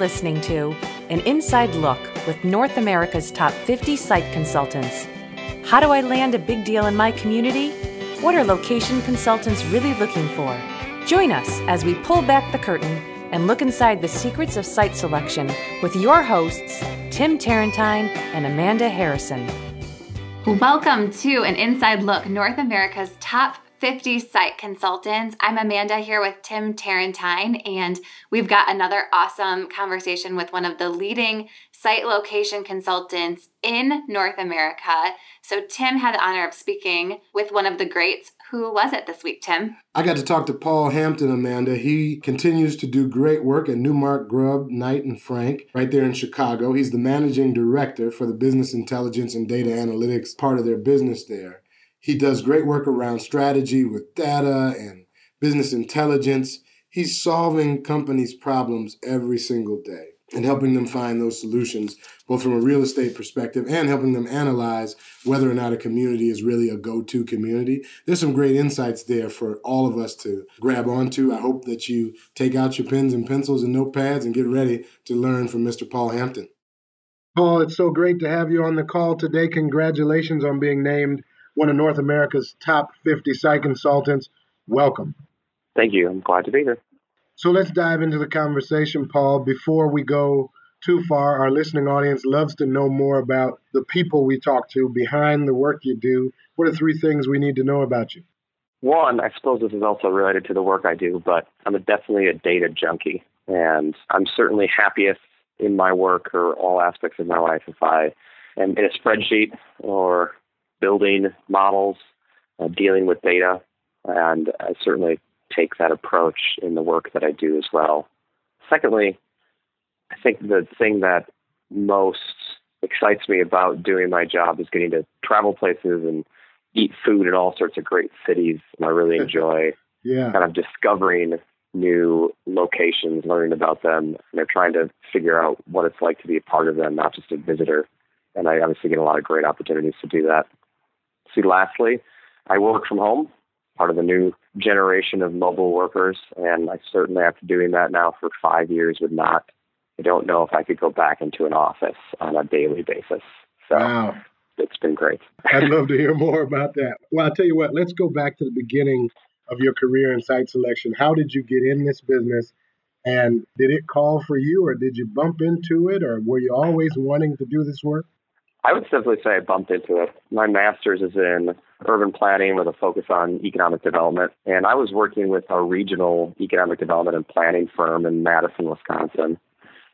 listening to An Inside Look with North America's Top 50 Site Consultants. How do I land a big deal in my community? What are location consultants really looking for? Join us as we pull back the curtain and look inside the secrets of site selection with your hosts, Tim Tarantine and Amanda Harrison. Welcome to An Inside Look, North America's Top 50 Site Consultants. I'm Amanda here with Tim Tarantine, and we've got another awesome conversation with one of the leading site location consultants in North America. So Tim had the honor of speaking with one of the greats. Who was it this week, Tim? I got to talk to Paul Hampton, Amanda. He continues to do great work at Newmark Grubb Knight Frank right there in Chicago. He's the managing director for the business intelligence and data analytics part of their business there. He does great work around strategy with data and business intelligence. He's solving companies' problems every single day and helping them find those solutions, both from a real estate perspective and helping them analyze whether or not a community is really a go-to community. There's some great insights there for all of us to grab onto. I hope that you take out your pens and pencils and notepads and get ready to learn from Mr. Paul Hampton. Paul, it's so great to have you on the call today. Congratulations on being named one of North America's top 50 site consultants. Welcome. Thank you. I'm glad to be here. So let's dive into the conversation, Paul. Before we go too far, our listening audience loves to know more about the people we talk to behind the work you do. What are three things we need to know about you? One, I suppose this is also related to the work I do, but I'm definitely a data junkie. And I'm certainly happiest in my work or all aspects of my life if I am in a spreadsheet or building models, dealing with data. And I certainly take that approach in the work that I do as well. Secondly, I think the thing that most excites me about doing my job is getting to travel places and eat food in all sorts of great cities. And I really enjoy kind of discovering new locations, learning about them, and trying to figure out what it's like to be a part of them, not just a visitor. And I obviously get a lot of great opportunities to do that. See, lastly, I work from home, part of the new generation of mobile workers. And I certainly, after doing that now for 5 years, I don't know if I could go back into an office on a daily basis. So wow. It's been great. I'd love to hear more about that. Well, I'll tell you what, let's go back to the beginning of your career in site selection. How did you get in this business? And did it call for you, or did you bump into it, or were you always wanting to do this work? I would simply say I bumped into it. My master's is in urban planning with a focus on economic development. And I was working with a regional economic development and planning firm in Madison, Wisconsin.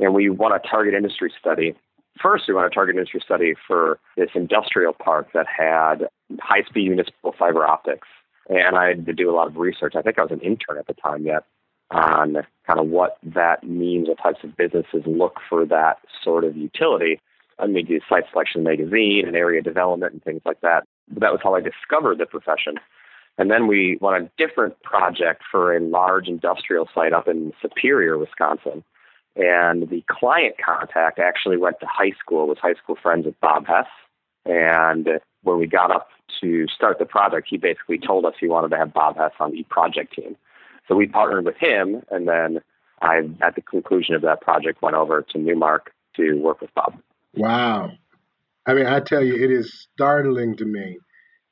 And we won a target industry study. First, we won a target industry study for this industrial park that had high-speed municipal fiber optics. And I had to do a lot of research. I think I was an intern at the time yet on kind of what that means, what types of businesses look for that sort of utility. I mean, do site selection magazine and area development and things like that. But that was how I discovered the profession. And then we won a different project for a large industrial site up in Superior, Wisconsin. And the client contact actually went to high school, was high school friends with Bob Hess. And when we got up to start the project, he basically told us he wanted to have Bob Hess on the project team. So we partnered with him. And then I, at the conclusion of that project, went over to Newmark to work with Bob. Wow. I mean, I tell you, it is startling to me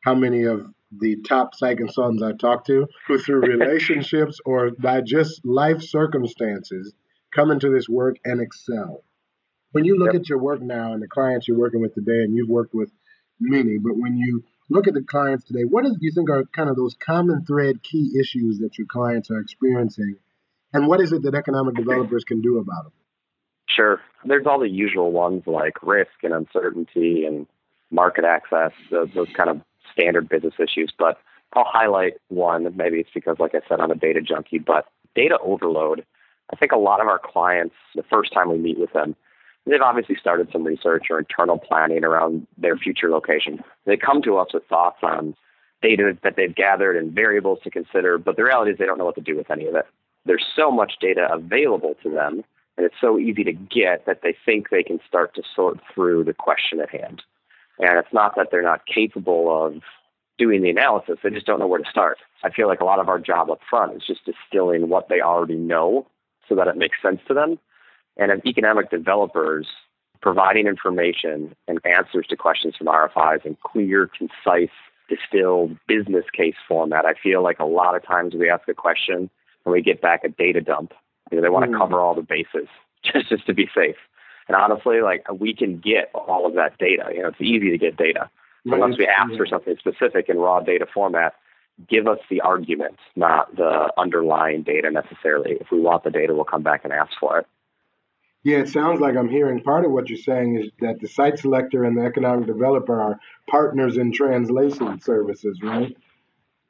how many of the top site consultants I talk to who through relationships or by just life circumstances come into this work and excel. When you look at your work now and the clients you're working with today, and you've worked with many, but when you look at the clients today, what do you think are kind of those common thread key issues that your clients are experiencing? And what is it that economic developers can do about them? Sure. There's all the usual ones like risk and uncertainty and market access, those kind of standard business issues. But I'll highlight one. Maybe it's because, like I said, I'm a data junkie, but data overload. I think a lot of our clients, the first time we meet with them, they've obviously started some research or internal planning around their future location. They come to us with thoughts on data that they've gathered and variables to consider, but the reality is they don't know what to do with any of it. There's so much data available to them, and it's so easy to get that they think they can start to sort through the question at hand. And it's not that they're not capable of doing the analysis. They just don't know where to start. I feel like a lot of our job up front is just distilling what they already know so that it makes sense to them. and of economic developers providing information and answers to questions from RFIs in clear, concise, distilled business case format. I feel like a lot of times we ask a question and we get back a data dump. You know, they want to cover all the bases just to be safe. And honestly, like, we can get all of that data. You know, it's easy to get data. Unless we ask for something specific in raw data format, give us the argument, not the underlying data necessarily. If we want the data, we'll come back and ask for it. Yeah, it sounds like I'm hearing part of what you're saying is that the site selector and the economic developer are partners in translation services, right?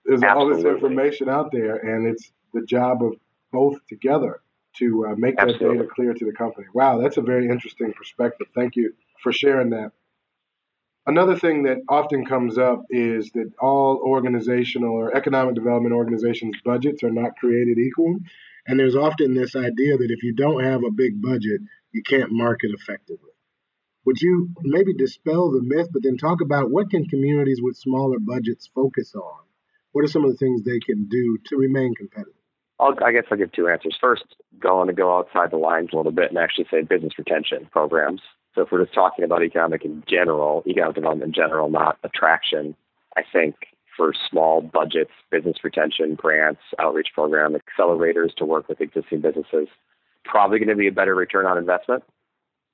There's all this information out there, and it's the job of both together to make that data clear to the company. Wow, that's a very interesting perspective. Thank you for sharing that. Another thing that often comes up is that all organizational or economic development organizations' budgets are not created equal. And there's often this idea that if you don't have a big budget, you can't market effectively. Would you maybe dispel the myth, but then talk about what can communities with smaller budgets focus on? What are some of the things they can do to remain competitive? I guess I'll give two answers. First, going to go outside the lines a little bit and actually say business retention programs. So if we're just talking about economic development in general, not attraction, I think for small budgets, business retention, grants, outreach program, accelerators to work with existing businesses, probably going to be a better return on investment.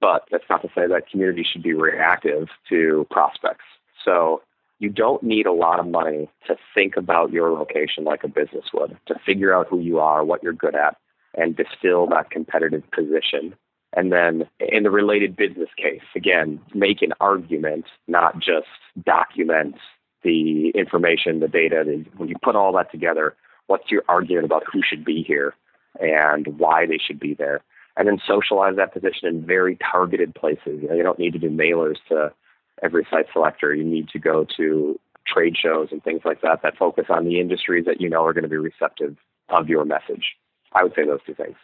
But that's not to say that community should be reactive to prospects. So you don't need a lot of money to think about your location like a business would, to figure out who you are, what you're good at, and distill that competitive position. And then in the related business case, again, make an argument, not just document the information, the data. When you put all that together, what's your argument about who should be here and why they should be there? And then socialize that position in very targeted places. You know, you don't need to do mailers to every site selector. You need to go to trade shows and things like that that focus on the industries that you know are going to be receptive of your message. I would say those two things.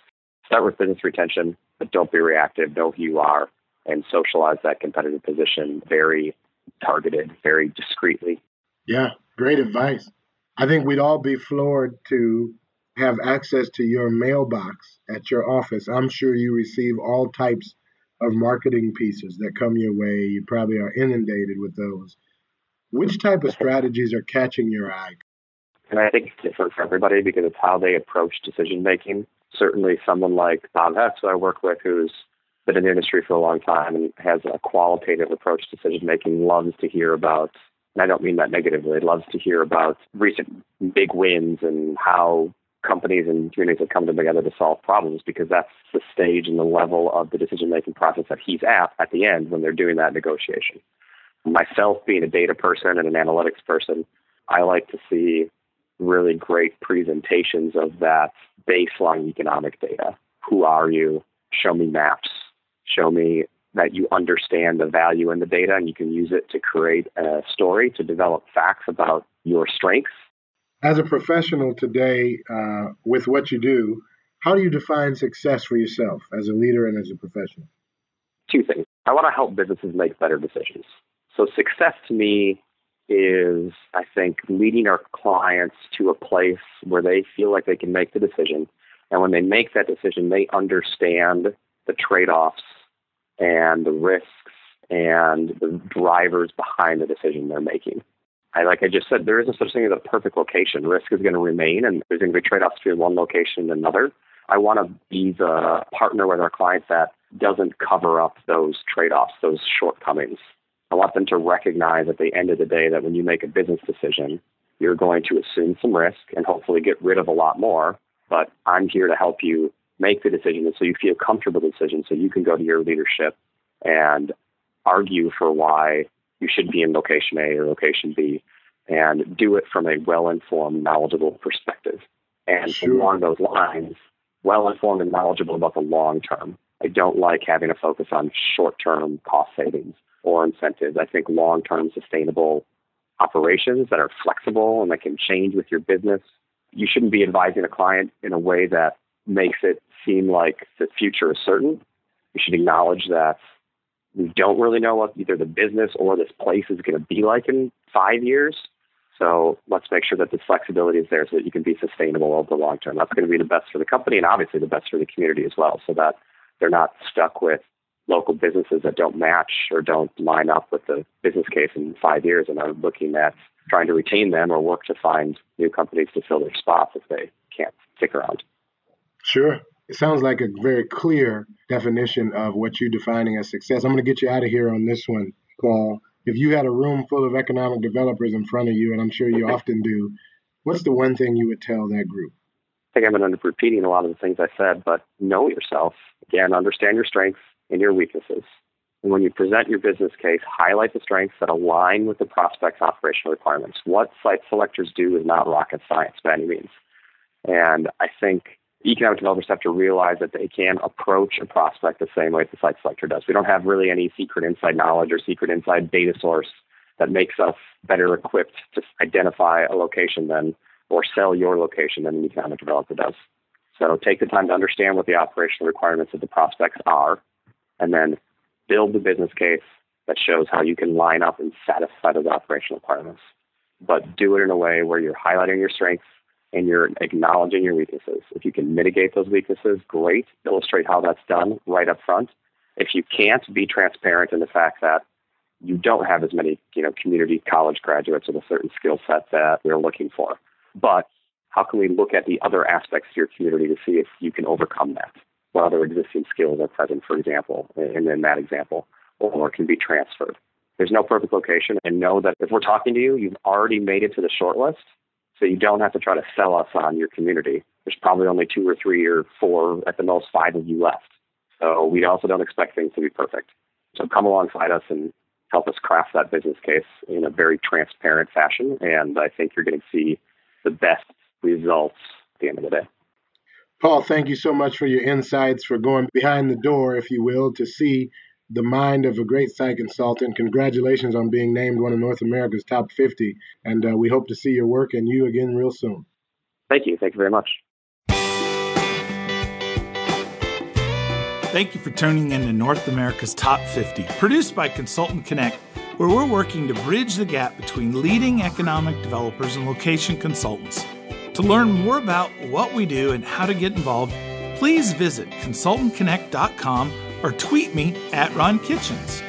Start with business retention, but don't be reactive. Know who you are and socialize that competitive position very targeted, very discreetly. Yeah, great advice. I think we'd all be floored to have access to your mailbox at your office. I'm sure you receive all types of marketing pieces that come your way. You probably are inundated with those. Which type of strategies are catching your eye? And I think it's different for everybody because it's how they approach decision-making. Certainly someone like Bob Hess, who I work with, who's been in the industry for a long time and has a qualitative approach to decision-making, loves to hear about, and I don't mean that negatively, loves to hear about recent big wins and how companies and communities have come together to solve problems, because that's the stage and the level of the decision-making process that he's at the end when they're doing that negotiation. Myself, being a data person and an analytics person, I like to see really great presentations of that baseline economic data. Who are you? Show me maps. Show me that you understand the value in the data and you can use it to create a story, to develop facts about your strengths. As a professional today, with what you do, how do you define success for yourself as a leader and as a professional? Two things. I want to help businesses make better decisions. So success to me is, I think, leading our clients to a place where they feel like they can make the decision. And when they make that decision, they understand the trade-offs and the risks and the drivers behind the decision they're making. Like I just said, there isn't such thing as a perfect location. Risk is going to remain, and there's going to be trade-offs between one location and another. I want to be the partner with our clients that doesn't cover up those trade-offs, those shortcomings. I want them to recognize at the end of the day that when you make a business decision, you're going to assume some risk and hopefully get rid of a lot more. But I'm here to help you make the decision, and so you feel comfortable with the decision, so you can go to your leadership and argue for why you should be in location A or location B, and do it from a well-informed, knowledgeable perspective. And along those lines, well-informed and knowledgeable about the long term. I don't like having a focus on short-term cost savings or incentives. I think long-term sustainable operations that are flexible and that can change with your business. You shouldn't be advising a client in a way that makes it seem like the future is certain. You should acknowledge that we don't really know what either the business or this place is going to be like in 5 years. So let's make sure that the flexibility is there so that you can be sustainable over the long term. That's going to be the best for the company and obviously the best for the community as well, so that They're not stuck with local businesses that don't match or don't line up with the business case in 5 years and are looking at trying to retain them or work to find new companies to fill their spots if they can't stick around. Sure. It sounds like a very clear definition of what you're defining as success. I'm going to get you out of here on this one, Paul. If you had a room full of economic developers in front of you, and I'm sure you often do, what's the one thing you would tell that group? I think I'm going to be repeating a lot of the things I said, but know yourself. Again, understand your strengths and your weaknesses. And when you present your business case, highlight the strengths that align with the prospect's operational requirements. What site selectors do is not rocket science by any means. And I think economic developers have to realize that they can approach a prospect the same way as the site selector does. We don't have really any secret inside knowledge or secret inside data source that makes us better equipped to identify a location than or sell your location than an economic developer does. So take the time to understand what the operational requirements of the prospects are, and then build the business case that shows how you can line up and satisfy those operational requirements. But do it in a way where you're highlighting your strengths and you're acknowledging your weaknesses. If you can mitigate those weaknesses, great. Illustrate how that's done right up front. If you can't, be transparent in the fact that you don't have as many, community college graduates with a certain skill set that we're looking for. But how can we look at the other aspects of your community to see if you can overcome that? What other existing skills are present, for example, in that example, or can be transferred? There's no perfect location, and know that if we're talking to you, you've already made it to the short list, so you don't have to try to sell us on your community. There's probably only 2 or 3 or 4, at the most 5 of you left. So we also don't expect things to be perfect. So come alongside us and help us craft that business case in a very transparent fashion, and I think you're going to see the best results at the end of the day. Paul, thank you so much for your insights, for going behind the door, if you will, to see the mind of a great site consultant. Congratulations on being named one of North America's top 50, and we hope to see your work and you again real soon. Thank you. Thank you very much. Thank you for tuning in to North America's Top 50, produced by Consultant Connect, where we're working to bridge the gap between leading economic developers and location consultants. To learn more about what we do and how to get involved, please visit consultantconnect.com or tweet me at Ron Kitchens.